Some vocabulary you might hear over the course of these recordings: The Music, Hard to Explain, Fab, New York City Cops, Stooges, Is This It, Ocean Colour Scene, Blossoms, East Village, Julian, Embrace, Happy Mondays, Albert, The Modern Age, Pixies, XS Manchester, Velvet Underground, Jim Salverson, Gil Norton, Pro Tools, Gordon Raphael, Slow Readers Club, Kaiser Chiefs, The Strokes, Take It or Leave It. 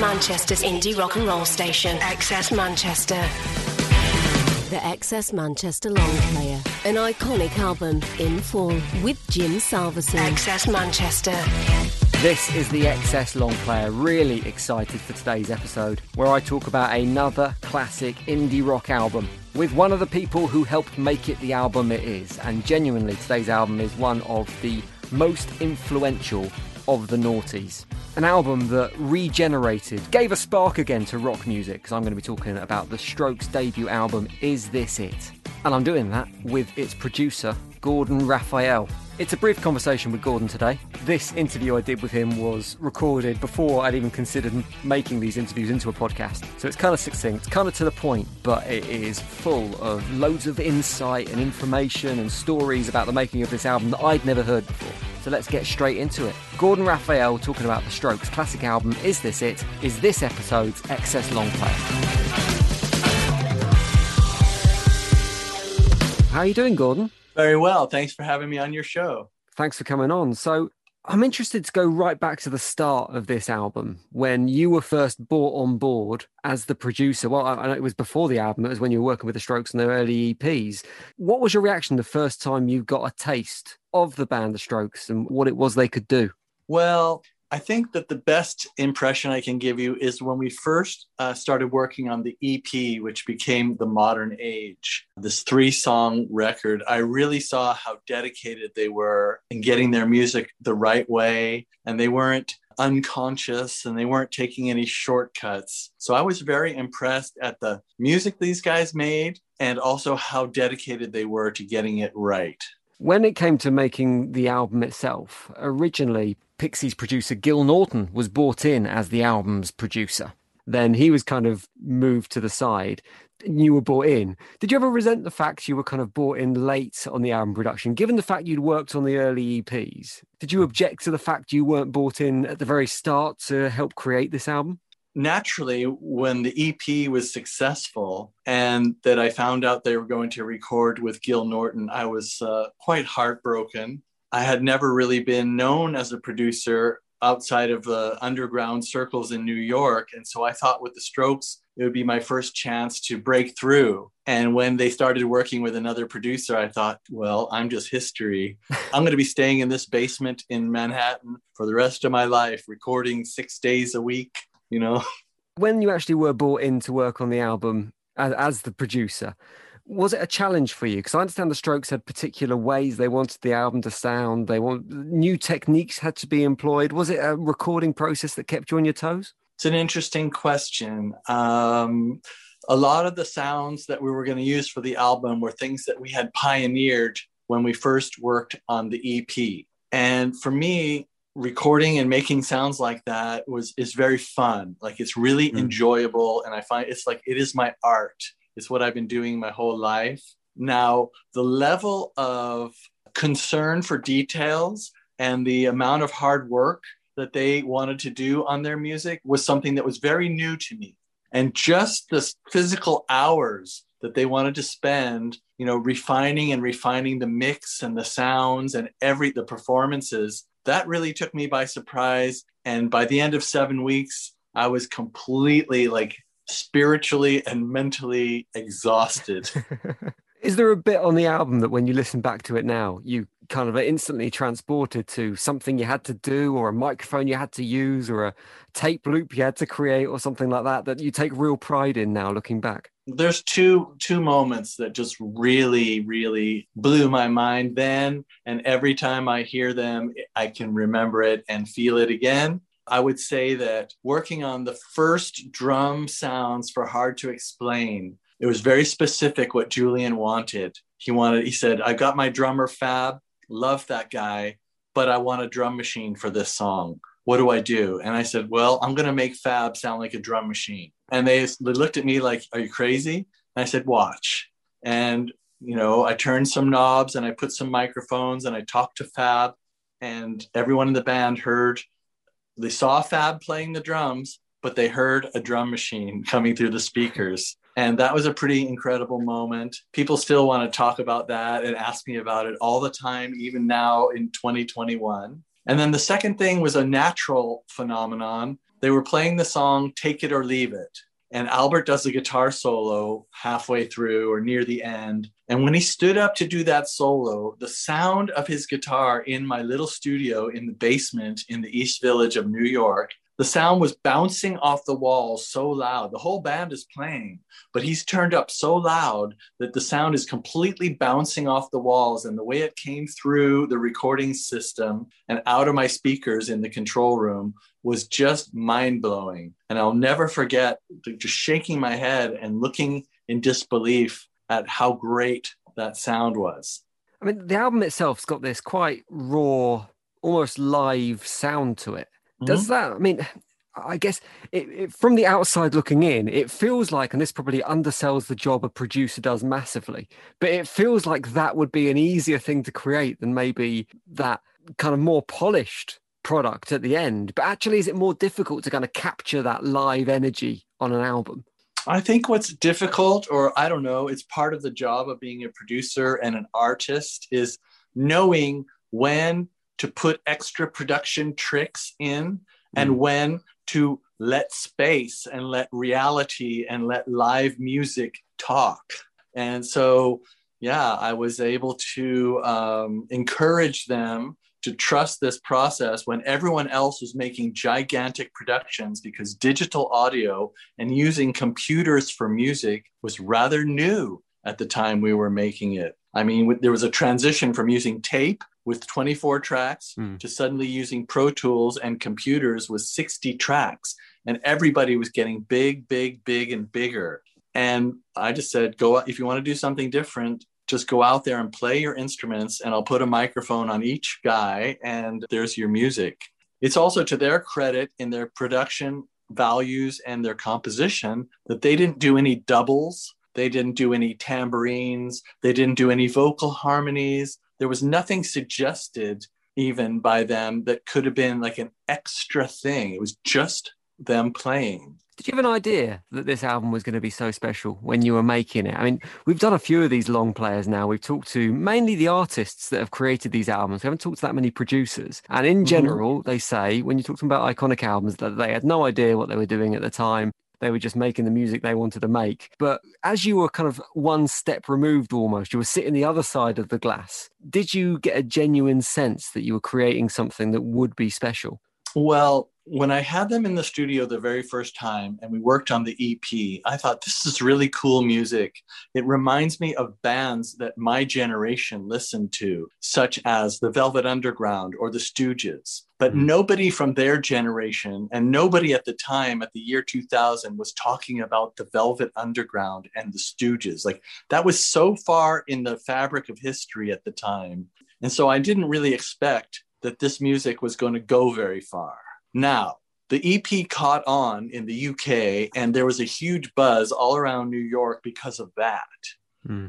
Manchester's indie rock and roll station, XS Manchester. The XS Manchester Long Player, an iconic album in full with Jim Salverson. XS Manchester. This is the XS Long Player. Really excited for today's episode, where I talk about another classic indie rock album with one of the people who helped make it the album it is. And genuinely, today's album is one of the most influential of the noughties. An album that regenerated, gave a spark again to rock music, because I'm going to be talking about The Strokes' debut album, Is This It? And I'm doing that with its producer, Gordon Raphael. It's a brief conversation with Gordon today. This interview I did with him was recorded before I'd even considered making these interviews into a podcast. So it's kind of succinct, kind of to the point, but it is full of loads of insight and information and stories about the making of this album that I'd never heard before. So let's get straight into it. Gordon Raphael talking about The Strokes' classic album, Is This It? Is this episode's XS Long Player. How are you doing, Gordon? Very well. Thanks for having me on your show. Thanks for coming on. So I'm interested to go right back to the start of this album, when you were first brought on board as the producer. Well, I know it was before the album. It was when you were working with The Strokes and their early EPs. What was your reaction the first time you got a taste of the band The Strokes and what it was they could do? Well, I think that the best impression I can give you is when we first started working on the EP, which became The Modern Age, this 3-song record. I really saw how dedicated they were in getting their music the right way, and they weren't unconscious and they weren't taking any shortcuts. So I was very impressed at the music these guys made and also how dedicated they were to getting it right. When it came to making the album itself, originally Pixies producer Gil Norton was brought in as the album's producer. Then he was kind of moved to the side. You were brought in. Did you ever resent the fact you were kind of brought in late on the album production, given the fact you'd worked on the early EPs? Did you object to the fact you weren't brought in at the very start to help create this album? Naturally, when the EP was successful and that I found out they were going to record with Gil Norton, I was quite heartbroken. I had never really been known as a producer outside of the underground circles in New York. And so I thought with The Strokes, it would be my first chance to break through. And when they started working with another producer, I thought, well, I'm just history. I'm going to be staying in this basement in Manhattan for the rest of my life, recording 6 days a week. You know, when you actually were brought in to work on the album as the producer, was it a challenge for you? Because I understand The Strokes had particular ways they wanted the album to sound. They want new techniques had to be employed. Was it a recording process that kept you on your toes? It's an interesting question. A lot of the sounds that we were going to use for the album were things that we had pioneered when we first worked on the EP. And for me, recording and making sounds like that is very fun. Like, it's really enjoyable. And I find it is my art. It's what I've been doing my whole life. Now, the level of concern for details and the amount of hard work that they wanted to do on their music was something that was very new to me. And just the physical hours that they wanted to spend, you know, refining the mix and the sounds and the performances, that really took me by surprise. And by the end of 7 weeks, I was completely spiritually and mentally exhausted. Is there a bit on the album that when you listen back to it now, you kind of instantly transported to something you had to do, or a microphone you had to use, or a tape loop you had to create, or something like that, that you take real pride in now looking back? There's two moments that just really, really blew my mind then. And every time I hear them, I can remember it and feel it again. I would say that working on the first drum sounds for Hard to Explain, it was very specific what Julian wanted. He said, "I've got my drummer Fab, love that guy, but I want a drum machine for this song. What do I do?" And I said, "Well, I'm going to make Fab sound like a drum machine." And they looked at me like, "Are you crazy?" And I said, "Watch." And, you know, I turned some knobs and I put some microphones and I talked to Fab, and everyone in the band heard, they saw Fab playing the drums, but they heard a drum machine coming through the speakers. And that was a pretty incredible moment. People still want to talk about that and ask me about it all the time, even now in 2021. And then the second thing was a natural phenomenon. They were playing the song Take It or Leave It. And Albert does a guitar solo halfway through or near the end. And when he stood up to do that solo, the sound of his guitar in my little studio in the basement in the East Village of New York, the sound was bouncing off the walls so loud. The whole band is playing, but he's turned up so loud that the sound is completely bouncing off the walls. And the way it came through the recording system and out of my speakers in the control room was just mind-blowing. And I'll never forget just shaking my head and looking in disbelief at how great that sound was. I mean, the album itself's got this quite raw, almost live sound to it. Does that, I mean, I guess it, from the outside looking in, it feels like, and this probably undersells the job a producer does massively, but it feels like that would be an easier thing to create than maybe that kind of more polished product at the end. But actually, is it more difficult to kind of capture that live energy on an album? I think what's difficult, or I don't know, it's part of the job of being a producer and an artist, is knowing when to put extra production tricks in and when to let space and let reality and let live music talk. And so, yeah, I was able to encourage them to trust this process when everyone else was making gigantic productions, because digital audio and using computers for music was rather new at the time we were making it. I mean, there was a transition from using tape with 24 tracks to suddenly using Pro Tools and computers with 60 tracks. And everybody was getting big and bigger. And I just said, go out, if you want to do something different, just go out there and play your instruments, and I'll put a microphone on each guy, and there's your music. It's also to their credit in their production values and their composition that they didn't do any doubles. They didn't do any tambourines. They didn't do any vocal harmonies. There was nothing suggested even by them that could have been like an extra thing. It was just them playing. Did you have an idea that this album was going to be so special when you were making it? I mean, we've done a few of these long players now. We've talked to mainly the artists that have created these albums. We haven't talked to that many producers. And in general, they say, when you talk to them about iconic albums, that they had no idea what they were doing at the time. They were just making the music they wanted to make. But as you were kind of one step removed almost, you were sitting the other side of the glass. Did you get a genuine sense that you were creating something that would be special? Well, when I had them in the studio the very first time and we worked on the EP, I thought, this is really cool music. It reminds me of bands that my generation listened to, such as the Velvet Underground or the Stooges. But nobody from their generation and nobody at the time, at the year 2000, was talking about the Velvet Underground and the Stooges. Like, that was so far in the fabric of history at the time. And so I didn't really expect that this music was going to go very far. Now, the EP caught on in the UK, and there was a huge buzz all around New York because of that.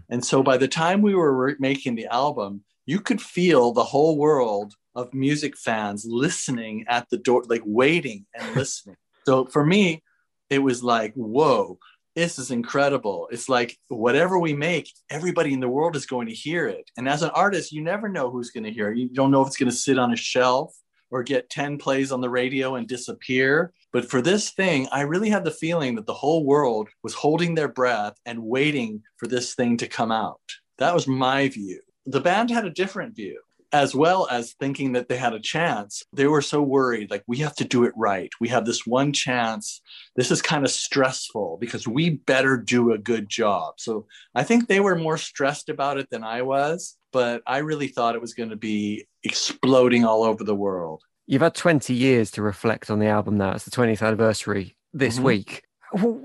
And so by the time we were making the album, you could feel the whole world of music fans listening at the door, like waiting and listening. So for me, it was like, whoa, this is incredible. It's like, whatever we make, everybody in the world is going to hear it. And as an artist, you never know who's going to hear it. You don't know if it's going to sit on a shelf or get 10 plays on the radio and disappear. But for this thing, I really had the feeling that the whole world was holding their breath and waiting for this thing to come out. That was my view. The band had a different view. as well as thinking that they had a chance. They were so worried, like, we have to do it right. We have this one chance. This is kind of stressful because we better do a good job. So I think they were more stressed about it than I was, but I really thought it was going to be exploding all over the world. You've had 20 years to reflect on the album now. It's the 20th anniversary this week.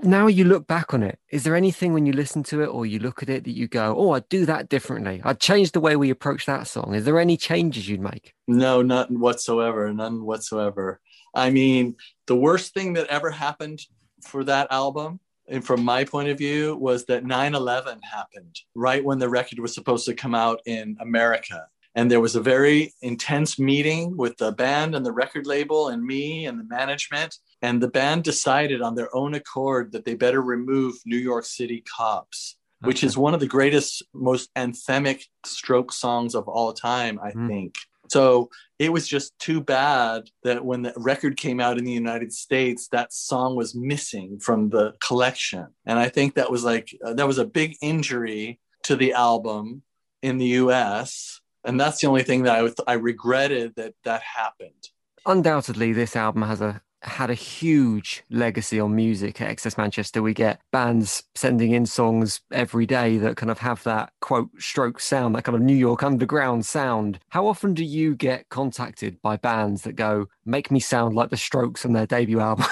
Now you look back on it, is there anything when you listen to it or you look at it that you go, oh, I'd do that differently? I'd change the way we approach that song. Is there any changes you'd make? No, not whatsoever. None whatsoever. I mean, the worst thing that ever happened for that album, and from my point of view, was that 9/11 happened right when the record was supposed to come out in America. And there was a very intense meeting with the band and the record label and me and the management. And the band decided on their own accord that they better remove New York City Cops, which is one of the greatest, most anthemic Stroke songs of all time, I think. So it was just too bad that when the record came out in the United States, that song was missing from the collection. And I think that was like, that was a big injury to the album in the US. And that's the only thing that I regretted that happened. Undoubtedly, this album has had a huge legacy on music at XS Manchester. We get bands sending in songs every day that kind of have that, quote, Stroke sound, that kind of New York Underground sound. How often do you get contacted by bands that go, make me sound like the Strokes on their debut album?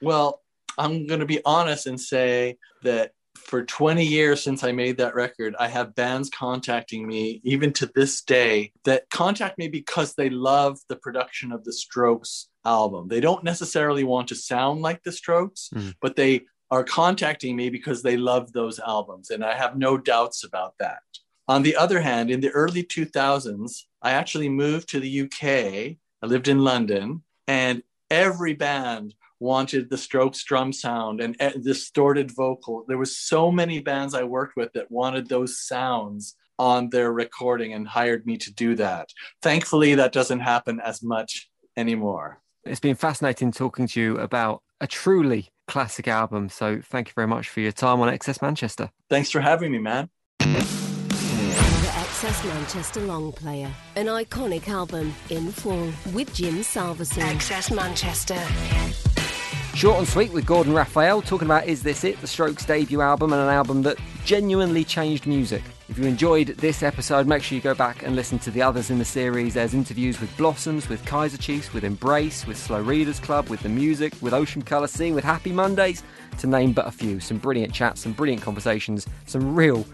Well, I'm going to be honest and say that for 20 years since I made that record, I have bands contacting me, even to this day, that contact me because they love the production of the Strokes album. They don't necessarily want to sound like the Strokes, but they are contacting me because they love those albums. And I have no doubts about that. On the other hand, in the early 2000s, I actually moved to the UK. I lived in London, and every band wanted the Strokes drum sound and distorted vocal. There were so many bands I worked with that wanted those sounds on their recording and hired me to do that. Thankfully, that doesn't happen as much anymore. It's been fascinating talking to you about a truly classic album. So thank you very much for your time on XS Manchester. Thanks for having me, man. XS Manchester Long Player, an iconic album in full with Jim Salverson. XS Manchester. Short and sweet with Gordon Raphael talking about Is This It, the Strokes' debut album, and an album that genuinely changed music. If you enjoyed this episode, make sure you go back and listen to the others in the series. There's interviews with Blossoms, with Kaiser Chiefs, with Embrace, with Slow Readers Club, with The Music, with Ocean Colour Scene, with Happy Mondays, to name but a few. Some brilliant chats, some brilliant conversations, some real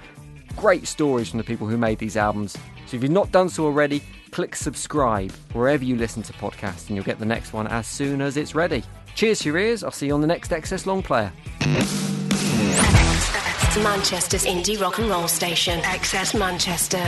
great stories from the people who made these albums. So if you've not done so already, click subscribe wherever you listen to podcasts and you'll get the next one as soon as it's ready. Cheers for your ears. I'll see you on the next XS Long Player. Manchester's indie rock and roll station, XS Manchester.